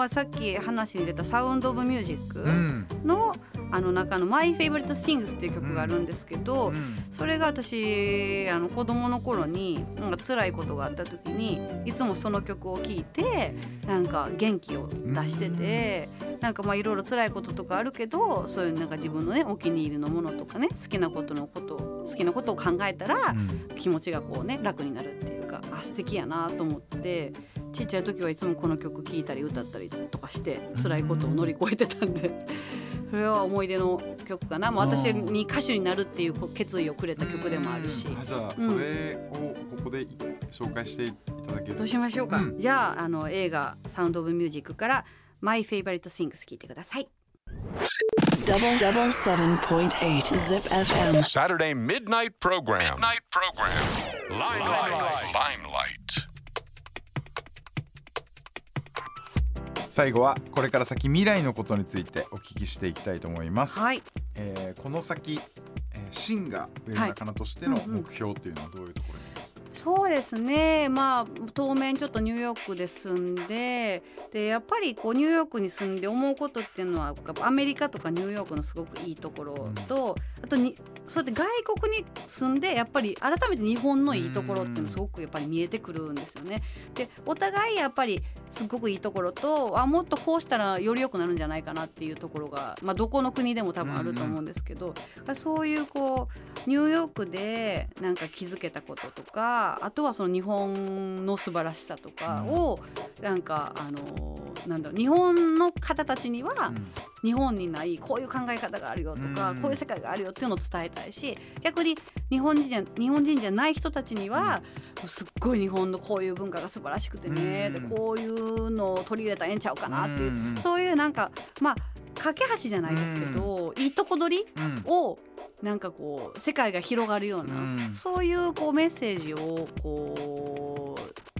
さっき話に出たサウンドオブミュージックの、中の My Favorite Things っていう曲があるんですけど、それが私子供の頃に辛いことがあった時にいつもその曲を聴いて、なんか元気を出してて、なんかいろいろ辛いこととかあるけど、そういうなんか自分のね、お気に入りのものとかね、好きなことを考えたら気持ちがこうね、楽になるっていうか、素敵やなと思って、ちっちゃい時はいつもこの曲聴いたり歌ったりとかして辛いことを乗り越えてたんでそれは思い出の曲かな。もう私に歌手になるっていう決意をくれた曲でもあるし。じゃあそれをここで紹介していただけると。どうしましょうか、じゃあ、映画サウンドオブミュージックから My Favorite Things 聴いてください。77.8 ZIP FM Saturday Midnight Program Limelight。最後はこれから先未来のことについてお聞きしていきたいと思います、はい。この先、シンが上村かなとしての目標っていうのはどういうところにありますか？そうですね、当面ちょっとニューヨークで住んで、やっぱりニューヨークに住んで思うことっていうのは、アメリカとかニューヨークのすごくいいところと、あとそうやって外国に住んでやっぱり改めて日本のいいところっていうのすごくやっぱり見えてくるんですよね。でお互いやっぱりすごくいいところと、もっとこうしたらより良くなるんじゃないかなっていうところが、どこの国でも多分あると思うんですけど、そういうニューヨークでなんか気づけたこととか、あとはその日本の素晴らしさとかをなんか日本の方たちには日本にないこういう考え方があるよとか、こういう世界があるよっていうのを伝えたいし、逆に日本人じゃない人たちにはすっごい日本のこういう文化が素晴らしくてね、でこういうのを取り入れたらええんちゃうかなっていう、そういうなんか架け橋じゃないですけど、いいとこ取りをなんか世界が広がるような、そういうメッセージを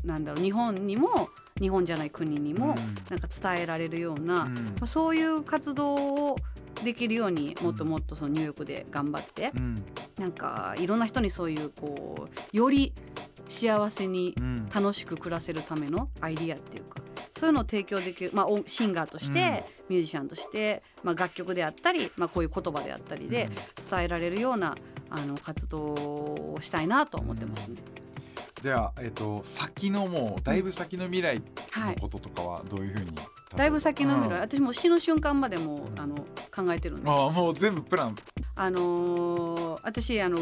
なんだろう、日本にも日本じゃない国にもなんか伝えられるような、うん、そういう活動をできるようにもっともっとそのニューヨークで頑張って、うん、なんかいろんな人にそういうこうより幸せに楽しく暮らせるためのアイディアっていうか、そういうのを提供できる、まあ、シンガーとして、うん、ミュージシャンとして、まあ、楽曲であったり、まあ、こういう言葉であったりで伝えられるような活動をしたいなと思ってますね。では、先のもうだいぶ先の未来のこととかはどういうふうに、はい、だいぶ先の未来、私も死の瞬間までも考えてるんで、あもう全部プラン、私悲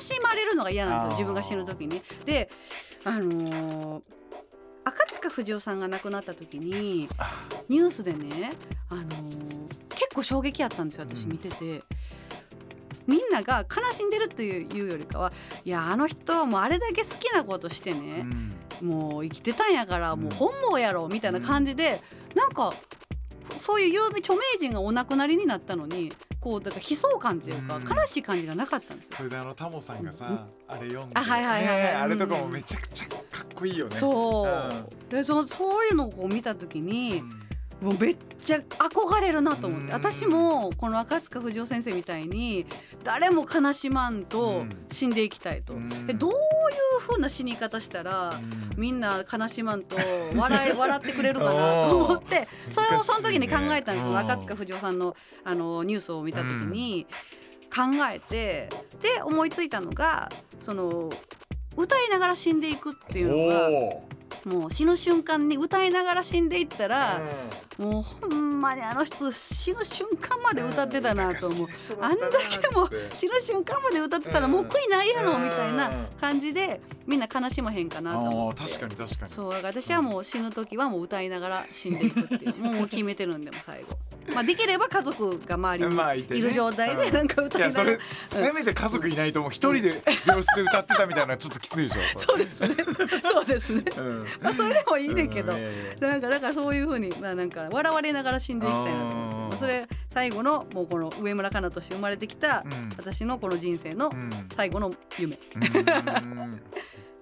しまれるのが嫌なんですよ、自分が死ぬ時に。で赤塚不二夫さんが亡くなった時にニュースでね、結構衝撃あったんですよ、私見てて、うん、みんなが悲しんでるというよりかは、いやあの人もうあれだけ好きなことしてね、うん、もう生きてたんやからもう本望やろみたいな感じで、うん、なんかそういう有名著名人がお亡くなりになったのにこうだから悲壮感っていうか、うん、悲しい感じがなかったんですよ。それでタモさんがさ、うん、あれ読んで、あれとかもめちゃくちゃかっこいいよね。そう、でそういうのを見た時に、うん、もうめっちゃ憧れるなと思って、うん、私もこの赤塚不二夫先生みたいに誰も悲しまんと死んでいきたいと、うん、でどういう風な死に方したら、うん、みんな悲しまんと笑ってくれるかなと思って、それをその時に考えたんですよ、ね、赤塚不二夫さんのニュースを見た時に考えて、うん、で思いついたのがその歌いながら死んでいくっていうのが、もう死ぬ瞬間に歌いながら死んでいったら、もうほんまにあの人死ぬ瞬間まで歌ってたなと思う、あんだけも死ぬ瞬間まで歌ってたらもう悔いないやろみたいな感じでみんな悲しまへんかなと思って。確かに確かに。そう、私はもう死ぬ時はもう歌いながら死んでいくっていうもう決めてるんで、も最後まあ、できれば家族が周りにいる状態でなんか歌いながら、せめて家族いないともう一人で病室で歌ってたみたいなちょっときついでしょそうですね、そうですね、まあ、それでもいいねんけど、だからそういう風に、まあ、なんか笑われながら死んでいきたいなと思って、それ最後のもうこの上村かなとして生まれてきた私のこの人生の最後の夢、うん、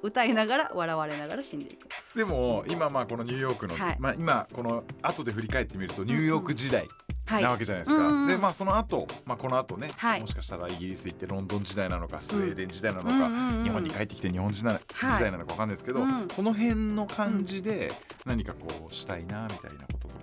歌いながら笑われながら死んでいく。でも今まあこのニューヨークの、はい、まあ、今この後で振り返ってみるとニューヨーク時代なわけじゃないですか、はい、でまあその後、まあ、この後ね、はい、もしかしたらイギリス行ってロンドン時代なのかスウェーデン時代なのか、うん、日本に帰ってきて日本時代なのか分かんないですけど、はい、その辺の感じで何かこうしたいなみたいなこととか、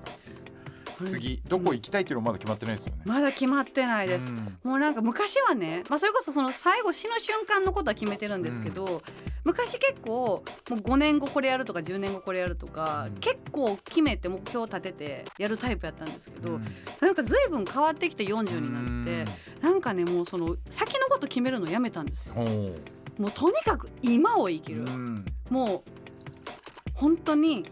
次どこ行きたいっていうのまだ決まってないですよね。まだ決まってないです、うん、もうなんか昔はね、まあ、それこそその最後死の瞬間のことは決めてるんですけど、うん、昔結構もう5年後これやるとか10年後これやるとか、うん、結構決めて目標立ててやるタイプやったんですけど、うん、なんか随分変わってきて40になって、うん、なんかねもうその先のこと決めるのやめたんですよ、うん、もうとにかく今を生きる、うん、もう本当に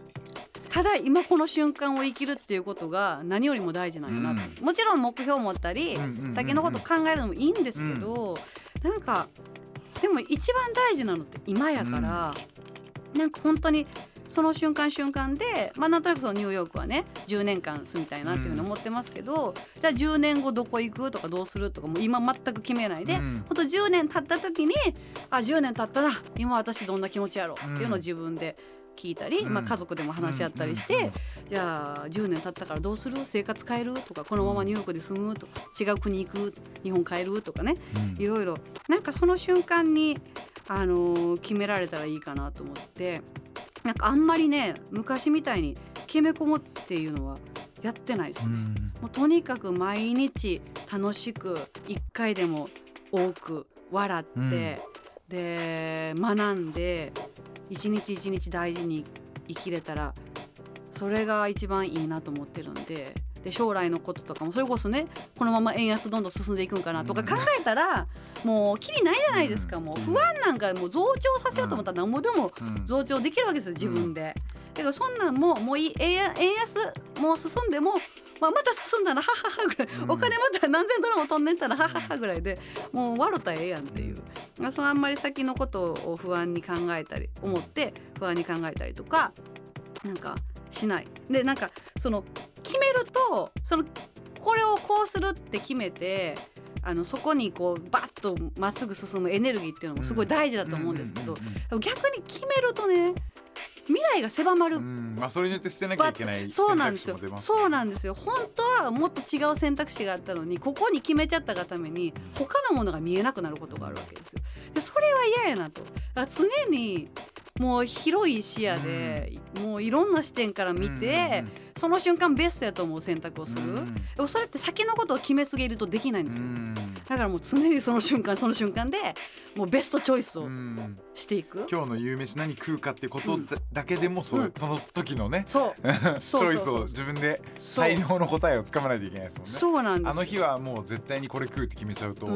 ただ今この瞬間を生きるっていうことが何よりも大事なんやなと、うん、もちろん目標を持ったり、うん、先のこと考えるのもいいんですけど、うん、なんかでも一番大事なのって今やから、うん、なんか本当にその瞬間瞬間で、まあ、なんとなくそのニューヨークはね10年間住みたいなっていうふうに思ってますけど、うん、じゃあ10年後どこ行くとかどうするとかもう今全く決めないで、うん、ほんと10年経った時に10年経ったら今私どんな気持ちやろっていうのを自分で聞いたり、まあ、家族でも話し合ったりして、うん、じゃあ10年経ったからどうする、生活変えるとか、このままニューヨークで住むとか、違う国行く、日本変えるとかね、うん、いろいろなんかその瞬間に、決められたらいいかなと思って、なんかあんまりね昔みたいに決めこもっていうのはやってないですね、うん、もうとにかく毎日楽しく1回でも多く笑って、うん、で学んで一日一日大事に生きれたらそれが一番いいなと思ってるんで、で将来のこととかもそれこそねこのまま円安どんどん進んでいくんかなとか考えたらもうキリないじゃないですか、もう不安なんかもう増長させようと思ったら何もでも増長できるわけですよ自分で。だからそんなんもういい、円安もう進んでもまた進んだらハハハぐらい、お金また何千ドルも飛んでったらハハハぐらいでもう笑ったらええやんっていう、そのあんまり先のことを不安に考えたり思って不安に考えたりとかなんかしないで、なんかその決めるとそのこれをこうするって決めてそこにこうバッとまっすぐ進むエネルギーっていうのもすごい大事だと思うんですけど、逆に決めるとね未来が狭まる、うん、まあ、それによって捨てなきゃいけない選択肢も出ます。そうなんですよ。本当はもっと違う選択肢があったのに、ここに決めちゃったがために他のものが見えなくなることがあるわけですよ。でそれは嫌やなと。だから常にもう広い視野で、もういろんな視点から見て、その瞬間ベストやと思う選択をする。でもそれって先のことを決めすぎるとできないんですよ。だからもう常にその瞬間その瞬間でもうベストチョイスをしていく。今日の夕飯何食うかってことだけでも その時のね、そうチョイスを自分で才能の答えをつかまないといけないですもんね。そうなんです。あの日はもう絶対にこれ食うって決めちゃうと、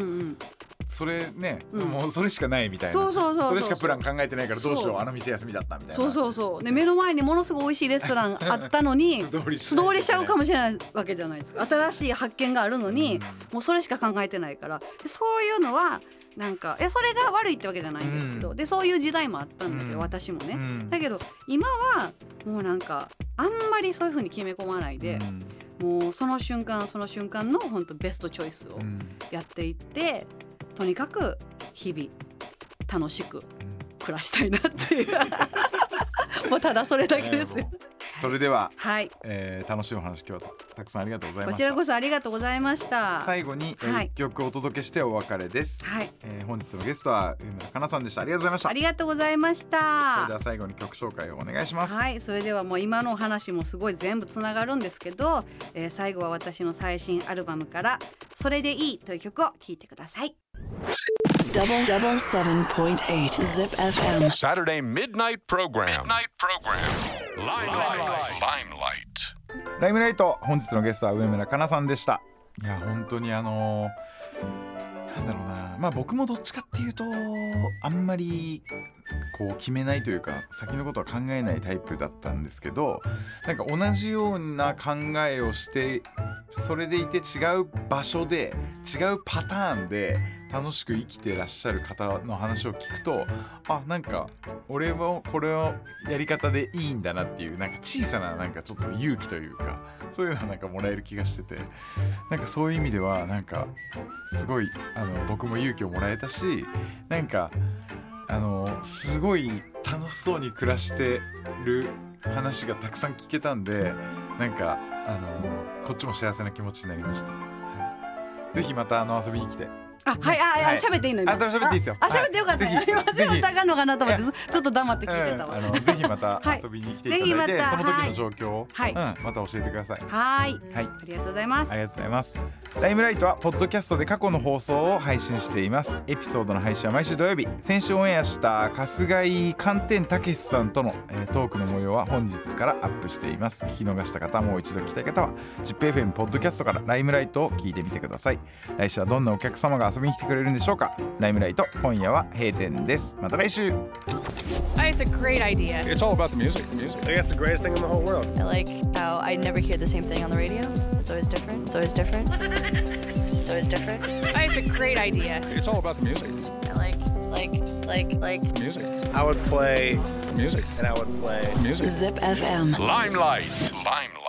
それね、もうそれしかないみたいな。それしかプラン考えてないからどうしよう、あの店休みだったみたいな。そうで目の前にものすごい美味しいレストランあったのに素通りしちゃうかもしれないわけじゃないですか。新しい発見があるのに、もうそれしか考えてないから。でそういうのはなんかそれが悪いってわけじゃないんですけど、でそういう時代もあったんだけど、私もね、だけど今はもうなんかあんまりそういう風に決め込まないで、もうその瞬間その瞬間の本当ベストチョイスをやっていって、とにかく日々楽しく暮らしたいなっていうもうただそれだけですよ。それでは、楽しいお話今日はたくさんありがとうございました。こちらこそありがとうございました。最後に、1曲お届けしてお別れです。本日のゲストは梅村かなさんでした。ありがとうございました。ありがとうございました。それでは最後に曲紹介をお願いします。それではもう今のお話もすごい全部つながるんですけど、最後は私の最新アルバムからそれでいいという曲を聴いてください。77.8 ZIP FM Saturday Midnight Program Limelight ライムライト、本日のゲストは梅村かなさんでした。いや本当になんだろうな、僕もどっちかっていうとあんまりこう決めないというか先のことは考えないタイプだったんですけど、なんか同じような考えをしてそれでいて違う場所で違うパターンで楽しく生きてらっしゃる方の話を聞くと、なんか俺はこれをやり方でいいんだなっていう、なんか小さななんかちょっと勇気というかそういうのはなんかもらえる気がしてて、なんかそういう意味ではなんかすごい僕も勇気をもらえたし、なんかすごい楽しそうに暮らしてる話がたくさん聞けたんで、なんかこっちも幸せな気持ちになりました。ぜひまた遊びに来て。喋っていいの？今喋っていいですよ。喋ってよかった。全部疑うのかなと思ってちょっと黙って聞いてたわ。ぜひまた遊びに来ていただいて、その時の状況をまた教えてください。はい、ありがとうございます。ありがとうございます。ライムライトはポッドキャストで過去の放送を配信しています。エピソードの配信は毎週土曜日。先週オンエアした春日井寒天たけしさんとのトークの模様は本日からアップしています。聞き逃した方、もう一度聞きたい方は ZIPFM ポッドキャストからライムライトを聞いてみてください。来週はどんなお客様が遊びに来てくれるんでしょうか。ライムライト今夜は閉店です。また来週。It's a great idea. It's all about the music. I guess the greatest thing in the whole world. I like how I never hear the same thing on the radio. It's always different. It's always different. It's always different. It's a great idea. It's all about the music. I like music. I would play music and I would play music. Zip FM. Limelight.